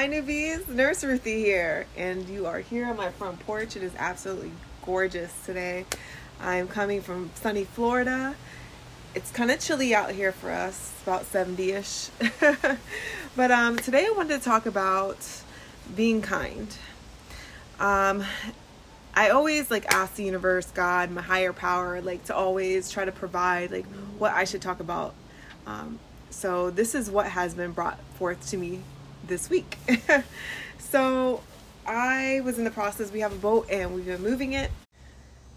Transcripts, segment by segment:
Hi newbies, Nurse Ruthie here, and you are here on my front porch. It is absolutely gorgeous today. I'm coming from sunny Florida. It's kind of chilly out here for us, about 70-ish. But today I wanted to talk about being kind. I always ask the universe, God, my higher power, to always try to provide what I should talk about. So this is what has been brought forth to me this week. So I was in the process. We have a boat and we've been moving it.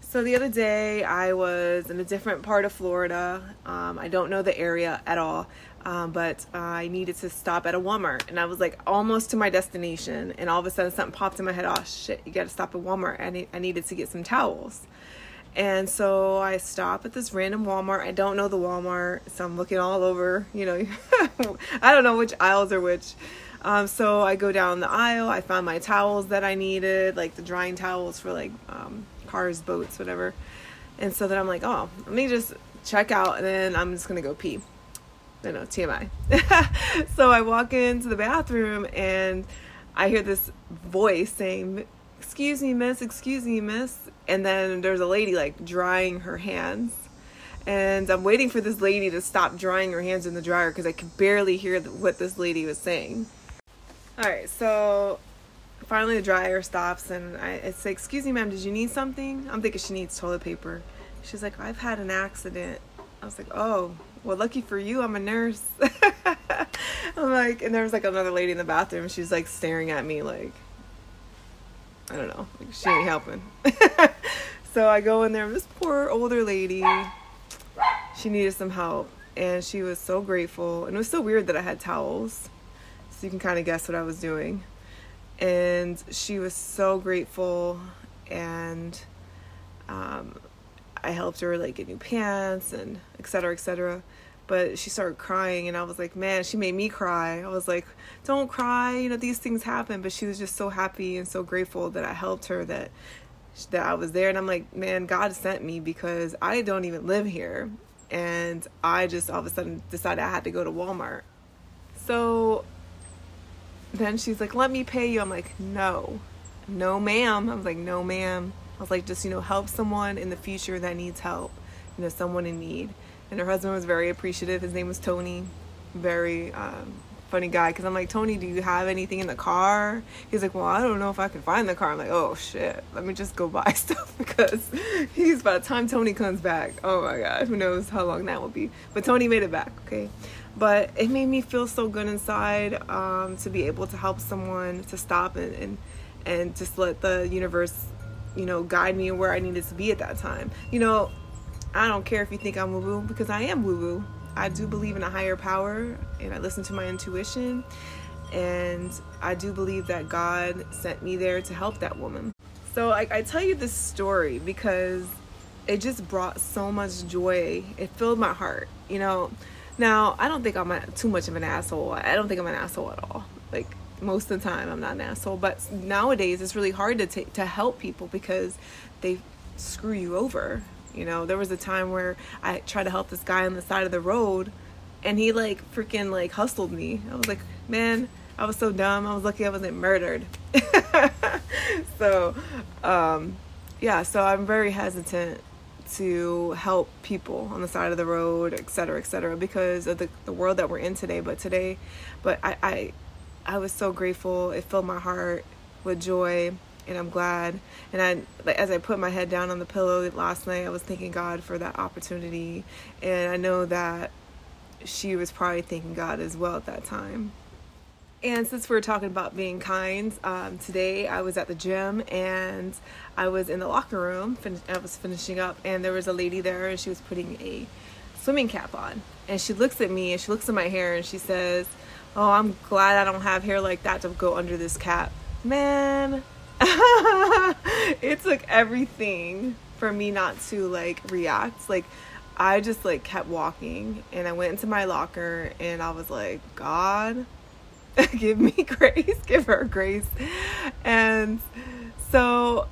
So the other day I was in a different part of Florida. I don't know the area at all, but I needed to stop at a Walmart, and I was almost to my destination, and all of a sudden something popped in my head. Oh shit, you gotta stop at Walmart. I needed to get some towels. And so I stop at this random Walmart. I don't know the Walmart, so I'm looking all over, I don't know which aisles are which. So I go down the aisle. I found my towels that I needed, the drying towels for cars, boats, whatever. And so then I'm oh, let me just check out, and then I'm just going to go pee. I know, TMI. So I walk into the bathroom and I hear this voice saying, "Excuse me, miss, excuse me, miss." And then there's a lady drying her hands, and I'm waiting for this lady to stop drying her hands in the dryer because I could barely hear what this lady was saying. All right, so finally the dryer stops, and I say, "Excuse me, ma'am, did you need something?" I'm thinking she needs toilet paper. She's like, "I've had an accident." I was like, "Oh, well, lucky for you, I'm a nurse." I'm and there was another lady in the bathroom. She's staring at me I don't know, she ain't helping. So I go in there, this poor older lady, she needed some help, and she was so grateful. And it was so weird that I had towels, so you can kind of guess what I was doing. And she was so grateful, and I helped her get new pants and et cetera, but she started crying, and I was man, she made me cry. I was don't cry, these things happen. But she was just so happy and so grateful that I helped her, that I was there. And I'm man, God sent me, because I don't even live here, and I just all of a sudden decided I had to go to Walmart. So then she's "Let me pay you." I'm no ma'am. I was no ma'am. I was just help someone in the future that needs help, someone in need. And her husband was very appreciative. His name was Tony. Very funny guy. Because I'm "Tony, do you have anything in the car?" He's "Well, I don't know if I can find the car." I'm "Oh, shit. Let me just go buy stuff." Because by the time Tony comes back, oh, my God. Who knows how long that will be. But Tony made it back, okay? But it made me feel so good inside to be able to help someone, to stop and just let the universe, guide me where I needed to be at that time. I don't care if you think I'm woo-woo, because I am woo-woo. I do believe in a higher power, and I listen to my intuition, and I do believe that God sent me there to help that woman. So I tell you this story because it just brought so much joy. It filled my heart. Now I don't think I'm too much of an asshole. I don't think I'm an asshole at all. Most of the time I'm not an asshole, but nowadays it's really hard to help people because they screw you over. There was a time where I tried to help this guy on the side of the road, and he freaking hustled me. I was man, I was so dumb. I was lucky I wasn't murdered. So, so I'm very hesitant to help people on the side of the road, et cetera, because of the world that we're in today. But I was so grateful. It filled my heart with joy. And I'm glad. And as I put my head down on the pillow last night, I was thanking God for that opportunity. And I know that she was probably thanking God as well at that time. And since we're talking about being kind, today I was at the gym, and I was in the locker room. I was finishing up, and there was a lady there, and she was putting a swimming cap on. And she looks at me, and she looks at my hair, and she says, "Oh, I'm glad I don't have hair like that to go under this cap." Man. It took everything for me not to react. I just kept walking, and I went into my locker, and I was God, give me grace, give her grace. And so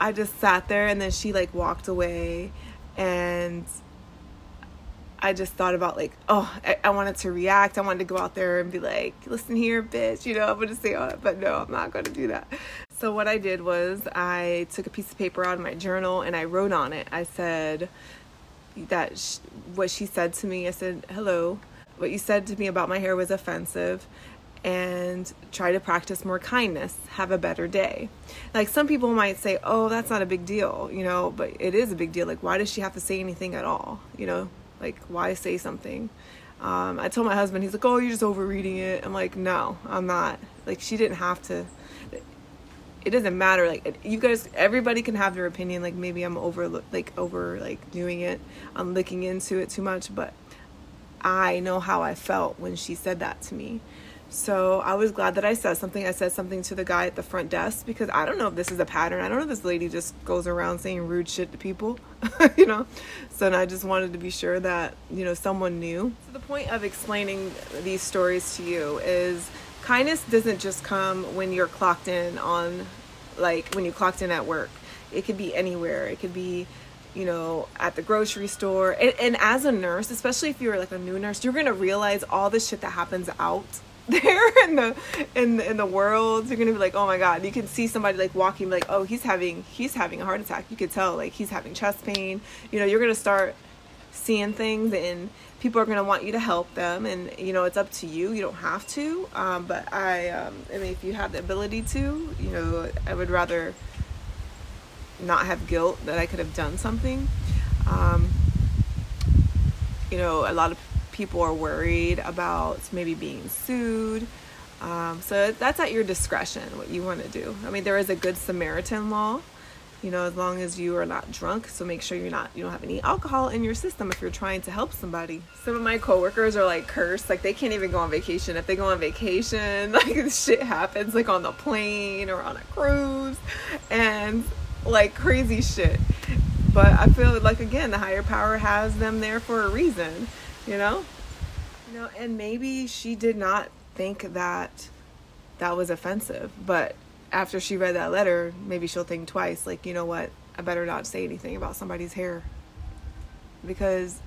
I just sat there, and then she walked away, and I just thought about, like, oh, I wanted to react. I wanted to go out there and be like, listen here, bitch, you know, I'm going to say all that, but no, I'm not going to do that. So what I did was I took a piece of paper out of my journal and I wrote on it. I said that what she said to me, I said, hello, what you said to me about my hair was offensive, and try to practice more kindness. Have a better day. Like, some people might say, oh, that's not a big deal, you know, but it is a big deal. Like, why does she have to say anything at all? You know, like, why say something? I told my husband, he's like, oh, you're just overreading it. I'm like, no, I'm not. Like, she didn't have to. It doesn't matter. Like, you guys, everybody can have their opinion. Like, maybe I'm over doing it. I'm looking into it too much, but I know how I felt when she said that to me. So I was glad that I said something. I said something to the guy at the front desk, because I don't know if this is a pattern. I don't know if this lady just goes around saying rude shit to people, you know? So I just wanted to be sure that, you know, someone knew. So the point of explaining these stories to you is kindness doesn't just come when you're clocked in on, like, when you clocked in at work. It could be anywhere. It could be, you know, at the grocery store. And as a nurse, especially if you're like a new nurse, you're going to realize all the shit that happens out there in the world. You're gonna be like, oh my god, you can see somebody like walking, like, oh, he's having a heart attack. You could tell, like, he's having chest pain. You know, you're gonna start seeing things, and people are gonna want you to help them, and, you know, it's up to you. You don't have to, but I mean, if you have the ability to, you know, I would rather not have guilt that I could have done something. You know, a lot of people are worried about maybe being sued. So that's at your discretion, what you want to do. I mean, there is a Good Samaritan law, you know, as long as you are not drunk. So make sure you don't have any alcohol in your system if you're trying to help somebody. Some of my coworkers are like cursed. Like, they can't even go on vacation. If they go on vacation, like, shit happens, like on the plane or on a cruise, and like crazy shit. But I feel like, again, the higher power has them there for a reason. You know, and maybe she did not think that that was offensive, but after she read that letter, maybe she'll think twice, like, you know what, I better not say anything about somebody's hair, because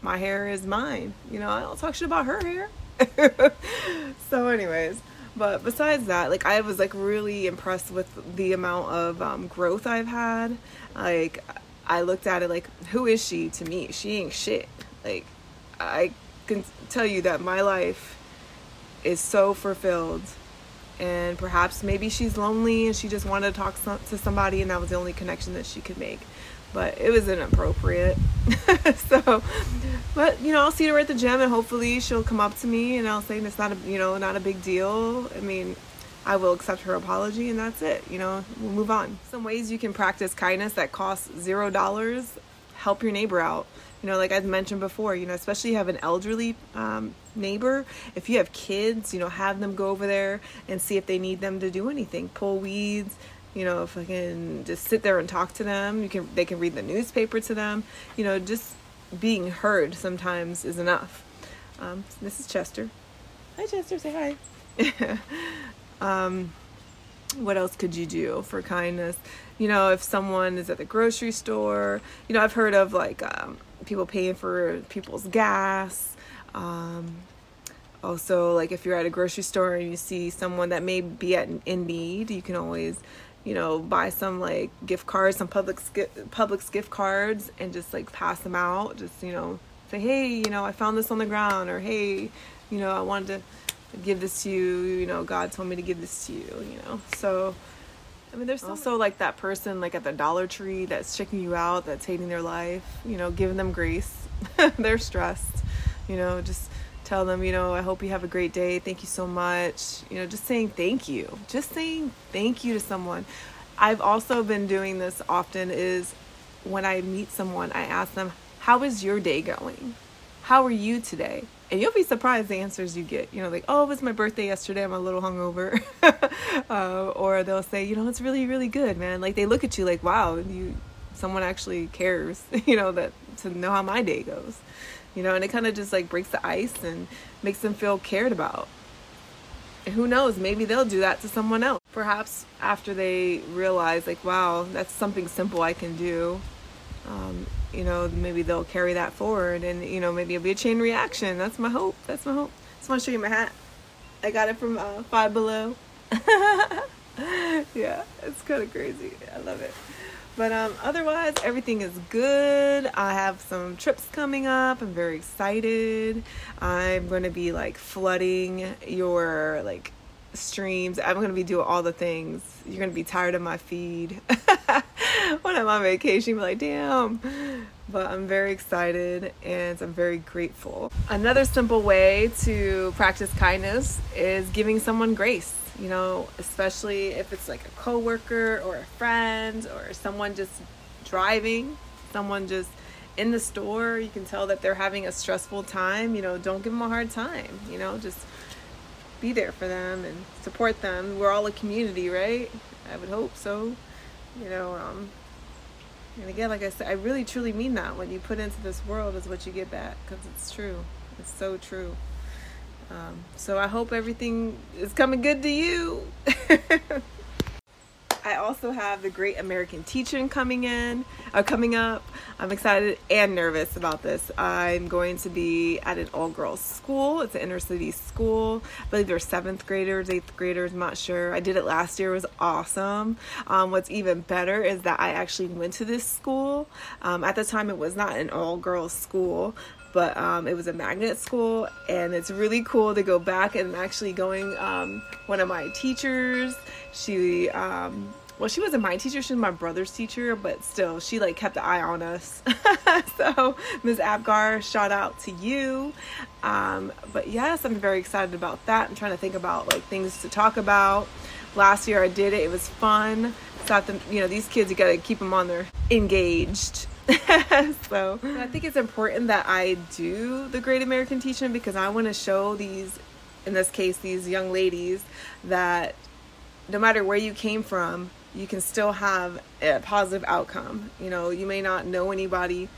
my hair is mine. You know, I don't talk shit about her hair. So anyways, but besides that, like, I was like really impressed with the amount of growth I've had. Like, I looked at it like, who is she to me? She ain't shit. Like, I can tell you that my life is so fulfilled, and perhaps maybe she's lonely and she just wanted to talk to somebody, and that was the only connection that she could make, but it was inappropriate. So, but, you know, I'll see her at the gym, and hopefully she'll come up to me and I'll say it's not a big deal. I mean, I will accept her apology, and that's it. You know, we'll move on. Some ways you can practice kindness that costs $0. Help your neighbor out. You know, like I've mentioned before, you know, especially if you have an elderly neighbor, if you have kids, you know, have them go over there and see if they need them to do anything. Pull weeds, you know, if I can just sit there and talk to them. They can read the newspaper to them. You know, just being heard sometimes is enough. This is Chester. Hi, Chester. Say hi. What else could you do for kindness? You know, if someone is at the grocery store, you know, I've heard of like people paying for people's gas. Also, like, if you're at a grocery store and you see someone that may be in need, you can always, you know, buy some like gift cards, some Publix gift cards, and just like pass them out. Just, you know, say, hey, you know, I found this on the ground, or hey, you know, I wanted to give this to you, you know, God told me to give this to you, you know. So, I mean, there's also like that person like at the Dollar Tree that's checking you out, that's hating their life, you know, giving them grace. They're stressed, you know, just tell them, you know, I hope you have a great day. Thank you so much. You know, just saying thank you. Just saying thank you to someone. I've also been doing this often is when I meet someone, I ask them, how is your day going? How are you today? And you'll be surprised the answers you get. You know, like, oh, it was my birthday yesterday. I'm a little hungover. Or they'll say, you know, it's really, really good, man. Like, they look at you like, wow, someone actually cares, you know, that to know how my day goes. You know, and it kind of just like breaks the ice and makes them feel cared about. And who knows, maybe they'll do that to someone else. Perhaps after they realize like, wow, that's something simple I can do. you know, maybe they'll carry that forward, and you know, maybe it'll be a chain reaction. That's my hope. That's my hope. Just want to show you my hat. I got it from Five Below. Yeah, it's kind of crazy. I love it. But otherwise, everything is good. I have some trips coming up. I'm very excited. I'm going to be like flooding your like streams. I'm going to be doing all the things. You're going to be tired of my feed. When I'm on vacation, you'll be like, damn. But I'm very excited and I'm very grateful. Another simple way to practice kindness is giving someone grace. You know, especially if it's like a coworker or a friend or someone just driving, someone just in the store, you can tell that they're having a stressful time. You know, don't give them a hard time. You know, just be there for them and support them. We're all a community, right? I would hope so. You know, and again, like I said, I really truly mean that. What you put into this world is what you get back, because it's true. It's so true. So I hope everything is coming good to you. I also have the Great American Teacher coming up. I'm excited and nervous about this. I'm going to be at an all-girls school. It's an inner city school. I believe they're 7th graders, 8th graders, I'm not sure. I did it last year. It was awesome. What's even better is that I actually went to this school. At the time, it was not an all-girls school, but it was a magnet school, and it's really cool to go back and actually going. One of my teachers, she wasn't my teacher, she was my brother's teacher, but still, she like kept an eye on us. So Ms. Apgar, shout out to you. But yes, I'm very excited about that. I'm trying to think about like things to talk about. Last year I did it. It was fun. Thought that, you know, these kids, you gotta keep them on their engaged. So I think it's important that I do the Great American Teacher, because I want to show these, in this case, these young ladies, that no matter where you came from, you can still have a positive outcome. You know, you may not know anybody.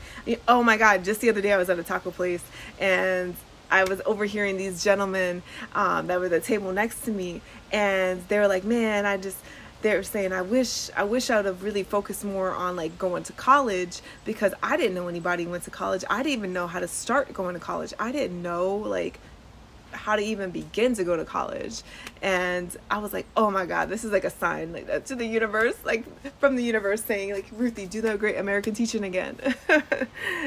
Oh my God, just the other day I was at a taco place and I was overhearing these gentlemen that were at the table next to me, and they were like, man, they were saying, I wish I would have really focused more on like going to college, because I didn't know anybody who went to college. I didn't even know how to start going to college. I didn't know like how to even begin to go to college. And I was like, oh my God, this is like a sign like to the universe, like from the universe saying like, Ruthie, do the Great American Teaching again.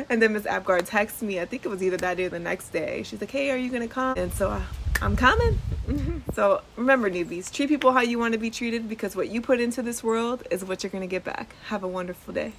And then Ms. Apgar texted me, I think it was either that day or the next day. She's like, hey, are you going to come? And so I'm coming. So remember, newbies, treat people how you want to be treated, because what you put into this world is what you're going to get back. Have a wonderful day.